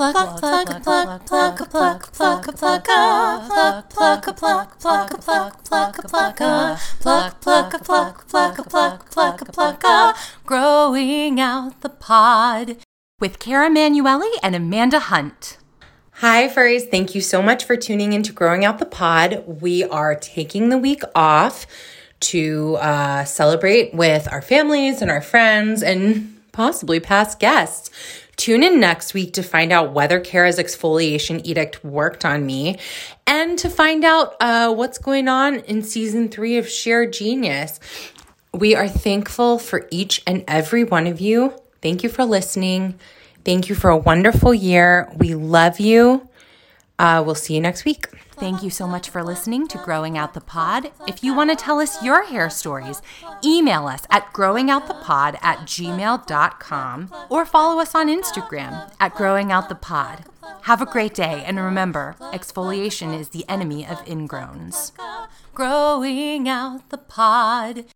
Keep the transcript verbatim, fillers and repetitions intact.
pluck, pluck, pluck, pluck, pluck, pluck, pluck, pluck, pluck, pluck, pluck, pluck, pluck, pluck, pluck, pluck, pluck, pluck, pluck, pluck, pluck, growing out the pod with Cara Manueli and Amanda Hunt. Hi, furries. Thank you so much for tuning into Growing Out the Pod. We are taking the week off to uh, celebrate with our families and our friends and possibly past guests. Tune in next week to find out whether Cara's exfoliation edict worked on me and to find out uh, what's going on in season three of Share Genius. We are thankful for each and every one of you. Thank you for listening. Thank you for a wonderful year. We love you. Uh, we'll see you next week. Thank you so much for listening to Growing Out the Pod. If you want to tell us your hair stories, email us at growing out the pod at gmail dot com or follow us on Instagram at growing out the pod. Have a great day, and remember, exfoliation is the enemy of ingrowns. Growing Out the Pod.